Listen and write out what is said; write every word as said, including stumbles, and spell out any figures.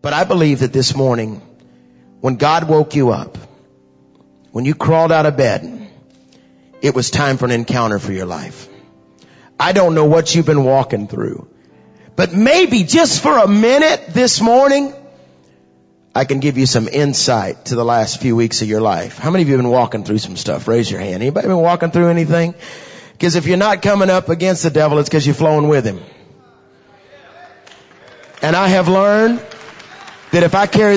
But I believe that this morning, when God woke you up, when you crawled out of bed, it was time for an encounter for your life. I don't know what you've been walking through, but maybe just for a minute this morning, I can give you some insight to the last few weeks of your life. How many of you have been walking through some stuff? Raise your hand. Anybody been walking through anything? Because if you're not coming up against the devil, it's because you're flowing with him. And I have learned that if I carry the